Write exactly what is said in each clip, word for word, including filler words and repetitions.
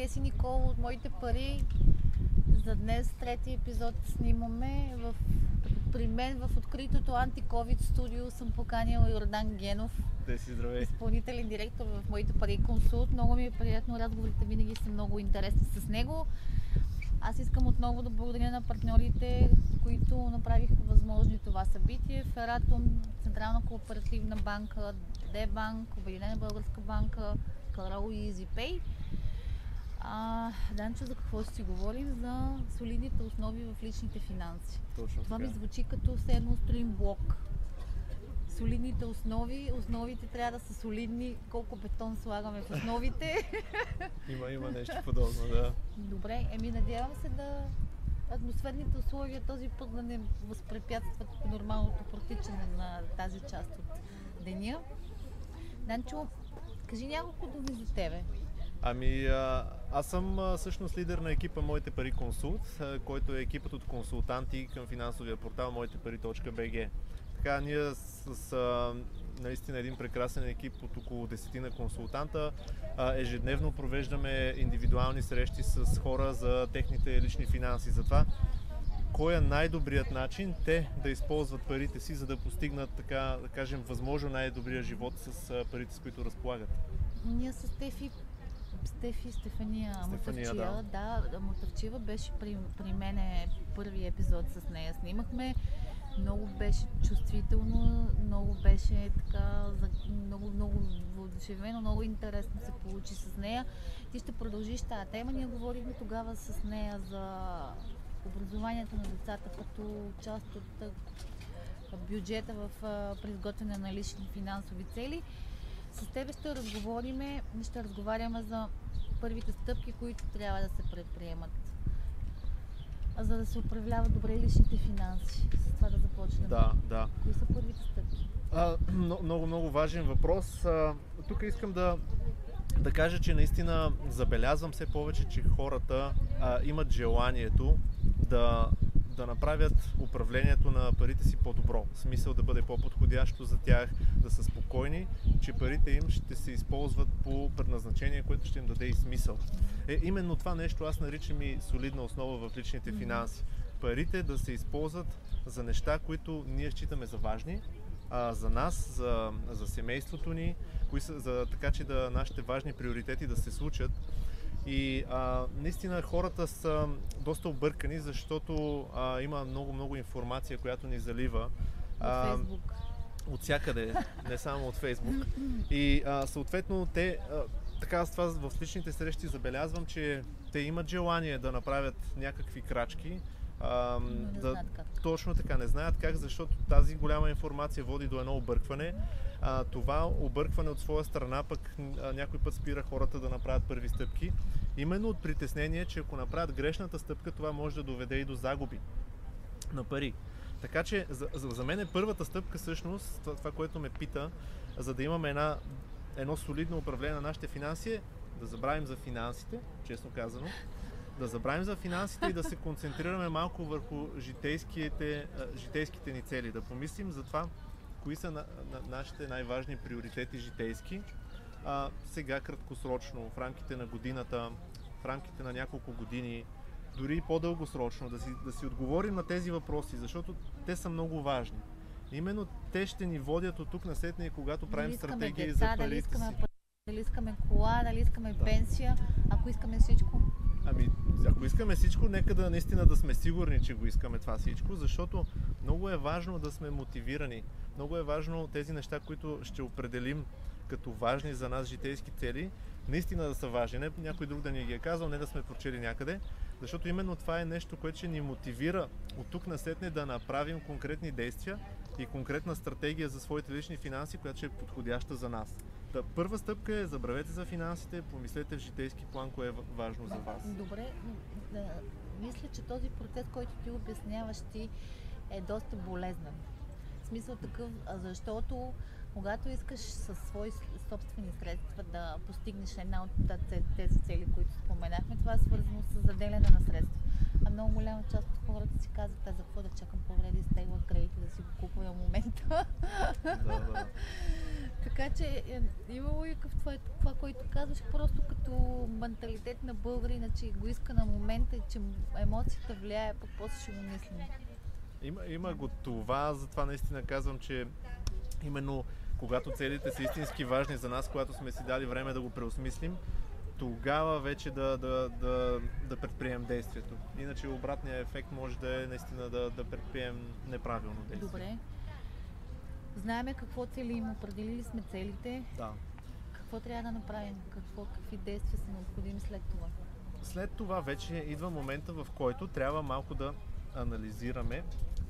Песи Никол от Моите пари. За днес трети епизод снимаме. В, при мен в откритото антиковид студио съм поканила Йордан Генов. Да си здравей. Изпълнителен директор в Моите пари консулт. Много ми е приятно, разговорите винаги са много интересни с него. Аз искам отново да благодаря на партньорите, които направиха възможно това събитие. Фератум, Централна кооперативна банка, Дебанк, Обединена Българска банка, Карол и ИзиПей. А, Данчо, за какво ще си говорим? За солидните основи в личните финанси. Точно това ми звучи като все едно строим блок. Солидните основи, основите трябва да са солидни, колко бетон слагаме в основите. Има, има нещо подобно, да. Добре, еми надявам се да атмосферните условия този път да не възпрепятстват нормалното протичане на тази част от деня. Данчо, кажи няколко думи за тебе. Ами аз съм всъщност лидер на екипа Моите пари консулт, който е екипът от консултанти към финансовия портал моите пари точка бг. Така, ние с, с наистина един прекрасен екип от около десетина консултанта ежедневно провеждаме индивидуални срещи с хора за техните лични финанси. За това кой е най-добрият начин те да използват парите си, за да постигнат, така да кажем, възможно най-добрия живот с парите, с които разполагат. Ние с Стефи, Стефи, Стефания, Стефания Мутафчиева, да. Да, Мутафчиева беше при, при мене първи епизод с нея. Снимахме. Много беше чувствително, много беше така, много, много въодушевено, много интересно се получи с нея. Ти ще продължиш тази тема. Ние говорихме тогава с нея за образованието на децата като част от бюджета в изготвяне на лични финансови цели. С тебе ще разговориме, ще разговаряме за първите стъпки, които трябва да се предприемат, за да се управляват добре личните финанси. С това да започнем. Да, да. Кои са първите стъпки? А, много, много важен въпрос. А, тук искам да, да кажа, че наистина забелязвам все повече, че хората а, имат желанието да, да направят управлението на парите си по-добро. В смисъл да бъде по-подходящо за тях, да са спокойни, че парите им ще се използват по предназначение, което ще им даде и смисъл. Е, именно това нещо аз наричам и солидна основа в личните финанси. Парите да се използват за неща, които ние считаме за важни, а, за нас, за, за семейството ни, кои са, за, така че да, нашите важни приоритети да се случат. И а, наистина хората са доста объркани, защото а, има много-много информация, която ни залива. А, от Фейсбук. От всякъде, не само от Фейсбук. И а, съответно те, а, така с това в личните срещи забелязвам, че те имат желание да направят някакви крачки. А, да, точно така, не знаят как, защото тази голяма информация води до едно объркване. А, това объркване от своя страна пък а, някой път спира хората да направят първи стъпки. Именно от притеснение, че ако направят грешната стъпка, това може да доведе и до загуби на пари. Така че за, за мен е първата стъпка всъщност, това, това което ме пита, за да имаме една, едно солидно управление на нашите финанси, е да забравим за финансите, честно казано. Да забравим за финансите и да се концентрираме малко върху житейските, житейските ни цели. Да помислим за това, кои са на, на, нашите най-важни приоритети житейски. А, сега краткосрочно, в рамките на годината, в рамките на няколко години, дори и по-дългосрочно, да си, да си отговорим на тези въпроси, защото те са много важни. Именно те ще ни водят от тук на сетне, когато правим стратегии деца, за парите си. Дали искаме кола, дали искаме да. пенсия, ако искаме всичко. Ами, ако искаме всичко, нека да наистина да сме сигурни, че го искаме това всичко, защото много е важно да сме мотивирани. Много е важно тези неща, които ще определим като важни за нас житейски цели, наистина да са важни. Не някой друг да ни ги е казал, не да сме прочели някъде, защото именно това е нещо, което ще ни мотивира от тук насетне да направим конкретни действия и конкретна стратегия за своите лични финанси, която ще е подходяща за нас. Да, първа стъпка е забравете за финансите, помислете в житейски план, кое е важно за вас. Добре, да, мисля, че този процес, който ти обясняваш ти, е доста болезнен. В смисъл такъв, защото когато искаш със свои собствени средства да постигнеш една от тези цели, които споменахме, това е свързано с заделяне на средства. А много голяма част от хората си казват, а за какво да чакам по-добре да изтегла кредит, да си го купя в момента. Да, да. Така че има логика в това, това, което казваш, просто като менталитет на българина, че го иска на момента и че емоцията влияе, пък после ще го мислим. Има, има го това, затова наистина казвам, че именно когато целите са истински важни за нас, когато сме си дали време да го преосмислим, тогава вече да, да, да, да предприемем действието. Иначе обратният ефект може да е наистина да, да предприемем неправилно действие. Добре. Знаеме какво цели им, определили сме целите. Да. Какво трябва да направим? Какво, какви действия са необходими след това? След това вече идва момента, в който трябва малко да анализираме.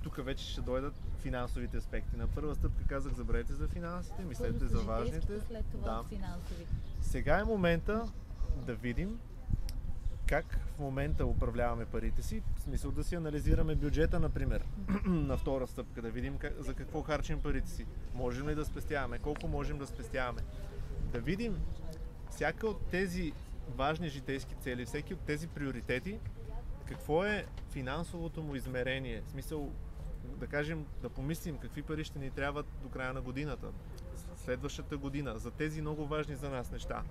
Тук вече ще дойдат финансовите аспекти. На първа стъпка казах, забравете за финансите, мислете за важните. След това да. Финансовите. Сега е момента да видим как в момента управляваме парите си, в смисъл да си анализираме бюджета, например, на втора стъпка, да видим как, за какво харчим парите си, можем ли да спестяваме, колко можем да спестяваме. Да видим всяка от тези важни житейски цели, всеки от тези приоритети, какво е финансовото му измерение, в смисъл да кажем, да помислим какви пари ще ни трябват до края на годината, следващата година, за тези много важни за нас неща.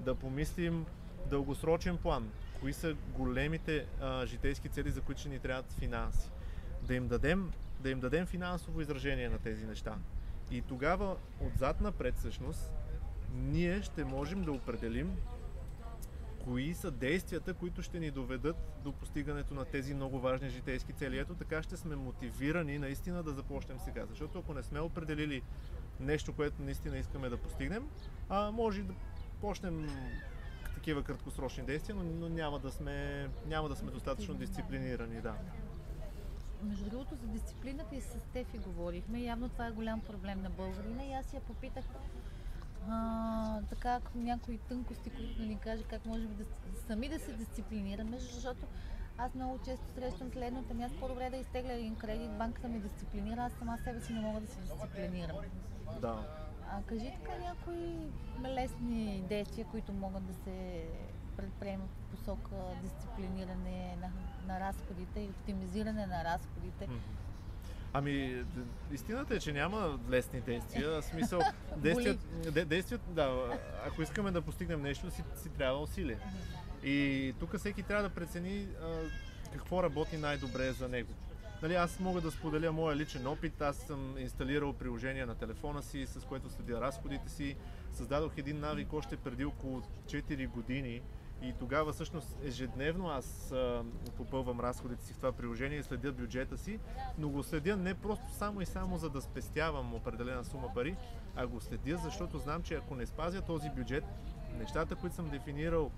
Да помислим дългосрочен план, кои са големите а, житейски цели, за които ще ни трябват финанси. Да им дадем, да им дадем финансово изражение на тези неща. И тогава, отзад напред всъщност, ние ще можем да определим кои са действията, които ще ни доведат до постигането на тези много важни житейски цели. Ето така ще сме мотивирани наистина да започнем сега. Защото ако не сме определили нещо, което наистина искаме да постигнем, а може да почнем такива краткосрочни действия, но, но няма да сме, няма да сме достатъчно дисциплинирани. Да. Между другото, за дисциплината и с Стефи говорихме. Явно това е голям проблем на българина и аз я попитах а, така някои тънкости, които ни каже как можем да, сами да се дисциплинираме, защото аз много често срещам следното. Аз по-добре да изтегля един кредит, банката ми дисциплинира, аз сама себе си не мога да се дисциплинирам. Да. А кажи така някои лесни действия, които могат да се предприемат в посока дисциплиниране на, на разходите и оптимизиране на разходите. Ами, истината е, че няма лесни действия. В смисъл, действия, действия, да, ако искаме да постигнем нещо, си, си трябва усилие. И тук всеки трябва да прецени а, какво работи най-добре за него. Нали, аз мога да споделя моя личен опит. Аз съм инсталирал приложение на телефона си, с което следя разходите си. Създадох един навик още преди около четири години и тогава всъщност ежедневно аз а, попълвам разходите си в това приложение и следя бюджета си, но го следя не просто само и само за да спестявам определена сума пари, а го следя, защото знам, че ако не спазя този бюджет, нещата, които съм дефинирал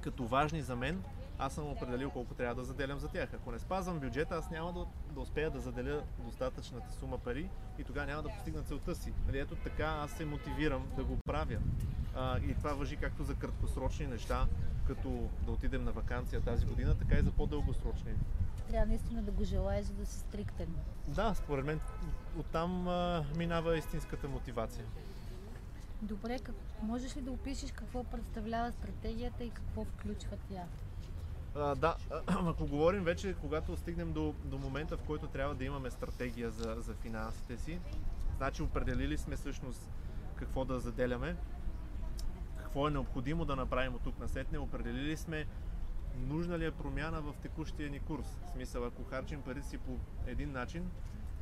като важни за мен, аз съм определил колко трябва да заделям за тях. Ако не спазвам бюджета, аз няма да, да успея да заделя достатъчната сума пари и тогава няма да постигна целта си. Ето така аз се мотивирам да го правя. А, и това важи както за краткосрочни неща, като да отидем на ваканция тази година, така и за по-дългосрочни. Трябва наистина да го желаеш, за да си стриктен. Да, според мен оттам а, минава истинската мотивация. Добре, как... можеш ли да опишеш какво представлява стратегията и какво включва тя? А, да, ако говорим вече, когато стигнем до, до момента, в който трябва да имаме стратегия за, за финансите си, значи определили сме всъщност какво да заделяме, какво е необходимо да направим от тук насетне, определили сме нужна ли е промяна в текущия ни курс. В смисъл, ако харчим парите си по един начин,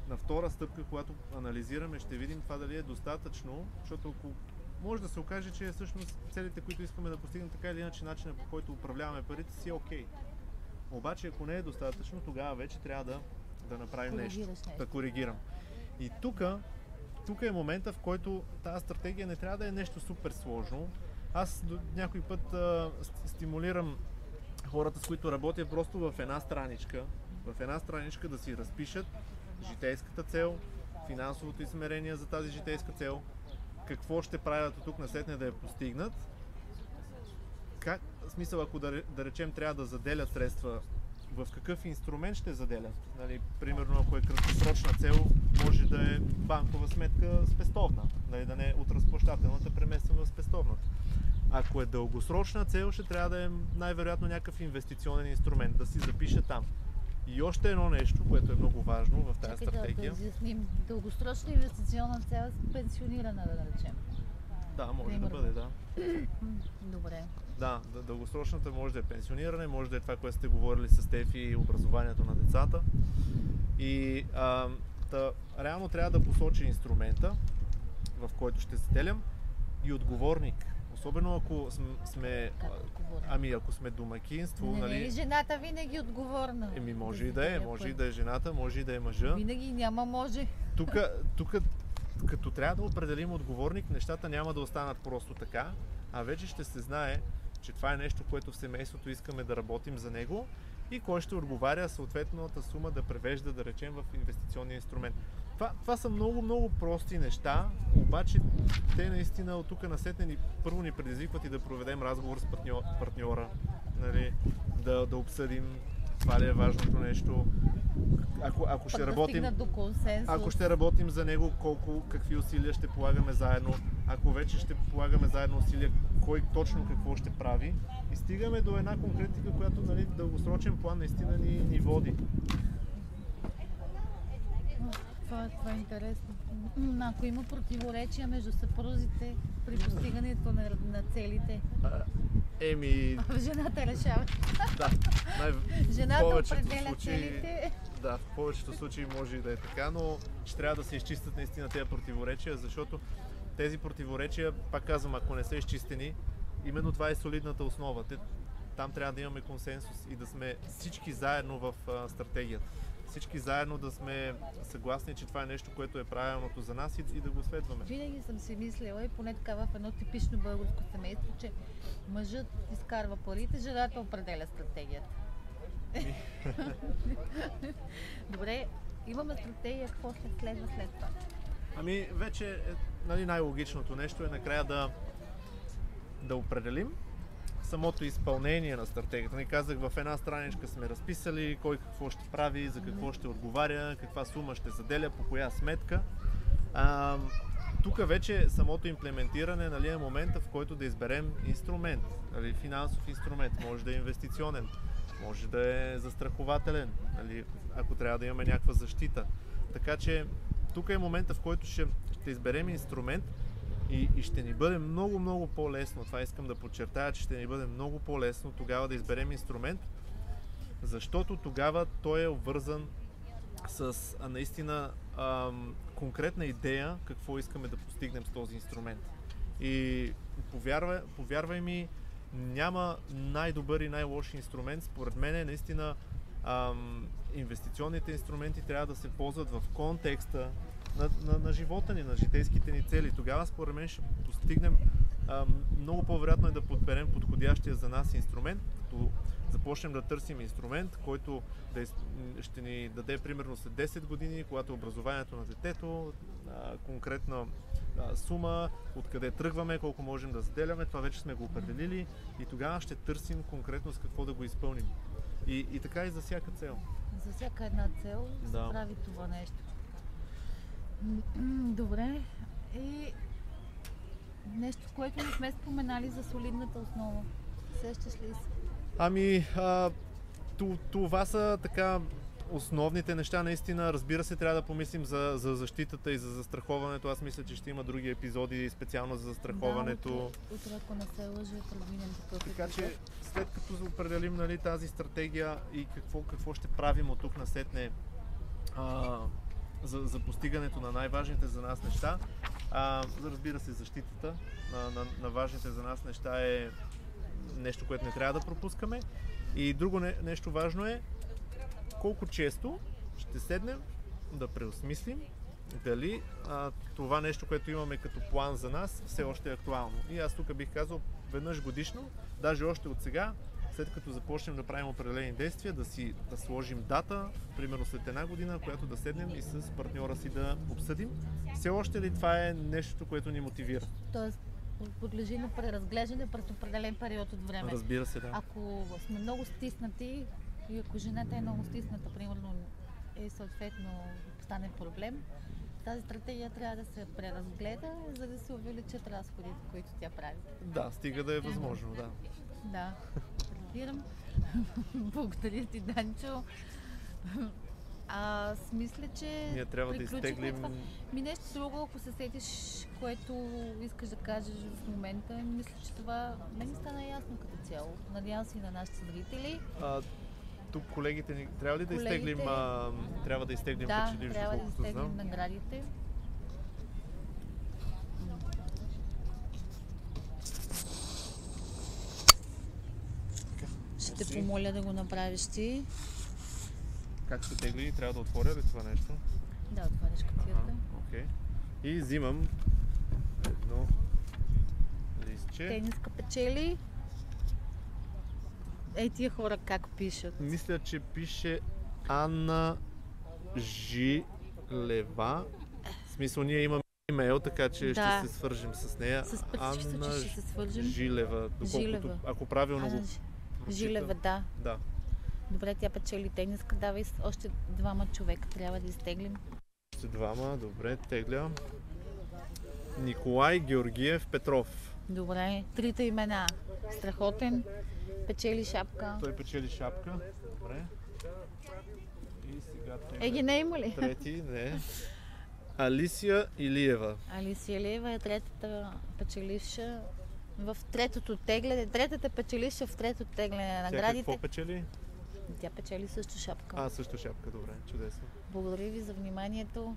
на втора стъпка, когато анализираме, ще видим това дали е достатъчно, защото ако може да се окаже, че всъщност целите, които искаме да постигнем, така или иначе начинът, по който управляваме парите си, е окей. Обаче, ако не е достатъчно, тогава вече трябва да, да направим нещо, нещо, да коригирам. И тук, тук е момента, в който тази стратегия не трябва да е нещо супер сложно. Аз някой път а, стимулирам хората, с които работя, просто в една страничка, в една страничка да си разпишат житейската цел, финансовото измерение за тази житейска цел, какво ще правят от тук наследне да я постигнат, как, в смисъл, ако да, да речем трябва да заделят средства, в какъв инструмент ще заделят. Нали, примерно, ако е краткосрочна цел, може да е банкова сметка спестовна, нали, да не от разплащателната преместваме в спестовната. Ако е дългосрочна цел, ще трябва да е най-вероятно някакъв инвестиционен инструмент, да си запиша там. И още едно нещо, което е много важно в тази Чакай, стратегия. Да, да изясним. Дългосрочна инвестиционна цел с пенсионирана, да речем. Да, може Примерно. да бъде, да. Добре. Да, дългосрочната може да е пенсиониране, може да е това, което сте говорили с Стефи и образованието на децата. И а, та, реално трябва да посочи инструмента, в който ще заделям, и отговорник. Особено ако сме, ами ако сме домакинство, не, нали? Не, жената винаги отговорна. Еми може да и да е, може път. и да е жената, може и да е мъжа. Винаги няма може. Тук, тук като трябва да определим отговорник, нещата няма да останат просто така, а вече ще се знае, че това е нещо, което в семейството искаме да работим за него, и кой ще отговаря съответната сума да превежда, да речем, в инвестиционния инструмент. Това, това са много, много прости неща, обаче те наистина от тук насетне ни, първо ни предизвикват и да проведем разговор с партньор, партньора, нали, да, да обсъдим това ли е важното нещо, ако, ако, ще работим, ако ще работим за него, колко, какви усилия ще полагаме заедно, ако вече ще полагаме заедно усилия, кой точно какво ще прави, и стигаме до една конкретика, която, нали, в дългосрочен план наистина ни, ни води. Това е, това е интересно. Ако има противоречия между съпрузите при постигането на, на целите, а, еми... жената решава. Да, най- жената определя целите. Да, в повечето случаи може и да е така, но ще трябва да се изчистят наистина тези противоречия, защото тези противоречия, пак казвам, ако не са изчистени, именно това е солидната основа. Те, там трябва да имаме консенсус и да сме всички заедно в а, стратегията. Всички заедно да сме съгласни, че това е нещо, което е правилното за нас, и, и да го следваме. Винаги съм си мислила, и поне така в едно типично българско семейство, че мъжът изкарва парите, жената определя стратегията. Добре, имаме стратегия, какво ще следва след това? Ами вече е, нали, най-логичното нещо е накрая да, да определим самото изпълнение на стратегията. Не казах, в една страничка сме разписали кой какво ще прави, за какво ще отговаря, каква сума ще заделя, по коя сметка. А, тук вече самото имплементиране, нали, е момента, в който да изберем инструмент. Нали, финансов инструмент, може да е инвестиционен, може да е застрахователен, нали, ако трябва да имаме някаква защита. Така че тук е момента, в който ще, ще изберем инструмент, и, и ще ни бъде много, много по-лесно. Това искам да подчертая, че ще ни бъде много по-лесно тогава да изберем инструмент, защото тогава той е обвързан с наистина ам, конкретна идея, какво искаме да постигнем с този инструмент. И повярвай, повярвай ми, няма най-добър и най-лош инструмент. Според мен наистина ам, инвестиционните инструменти трябва да се ползват в контекста На, на, на живота ни, на житейските ни цели. Тогава, според мен, ще постигнем а, много по-вероятно е да подберем подходящия за нас инструмент, като започнем да търсим инструмент, който да, ще ни даде примерно след десет години, когато образованието на детето, а, конкретна а, сума, откъде тръгваме, колко можем да заделяме, това вече сме го определили, и тогава ще търсим конкретно с какво да го изпълним. И, и така и за всяка цел. За всяка една цел да се прави това нещо. Добре. И нещо, което не сме споменали за солидната основа. Сещаш ли си? Ами, а, това са така основните неща. Наистина, разбира се, трябва да помислим за, за защитата и за застраховането. Аз мисля, че ще има други епизоди специално за застраховането. Да, утре, утре, ако не се лъжа, предвидим такъв. Така че, след като определим, нали, тази стратегия и какво, какво ще правим от тук насетне, а, За, за постигането на най-важните за нас неща. А, разбира се, защитата на, на, на важните за нас неща е нещо, което не трябва да пропускаме. И друго не, нещо важно е колко често ще седнем да преосмислим дали а, това нещо, което имаме като план за нас, все още е актуално. И аз тук бих казал веднъж годишно, даже още от сега, след като започнем да правим определени действия, да си да сложим дата, примерно след една година, която да седнем и с партньора си да обсъдим. Все още ли това е нещо, което ни мотивира? Тоест, подлежи на преразглеждане през определен период от време. Разбира се, да. Ако сме много стиснати и ако жената е много стисната, примерно, е съответно стане проблем, тази стратегия трябва да се преразгледа, за да се увеличат разходите, които тя прави. Да, стига да е възможно, да. Да. Благодаря ти, Данчо. Аз мисля, че ние трябва да изтеглим това. Ми нещо друго, ако се сетиш, което искаш да кажеш в момента, мисля, че това не ми стана ясно като цяло. Надявам се и на нашите зрители. А, тук колегите ни трябва ли да колегите... изтеглим а, трябва да изтеглим да, печеливши, трябва да изтеглим наградите. Ще те помоля да го направиш ти. Как се тегли? Трябва да отворя ли това нещо? Да, отвориш кутията. Окей. И взимам едно листче. Тениска печели. Ей, тия хора как пишат? Мисля, че пише Анна Жилева. В смисъл, ние имаме имейл, така че да. ще се свържим с нея. С Анна ще се свържим. Жилева, доколкото, ако правилно Анна... го прочитам. Жилева, да. да. Добре, тя печели тениска, давай още двама човека, трябва да изтеглим. Още двама, добре, тегля. Николай Георгиев Петров. Добре, трите имена. Страхотен, печели шапка. Той печели шапка, добре. И сега тега... Еги не има ли? Трети, не. Алисия Илиева. Алисия Илиева е третата печеливша в третото тегляне. Третата печеливша в третото тегляне. Наградите. Какво печели? Тя печели също шапка. А, също шапка, добре, чудесно. Благодаря ви за вниманието.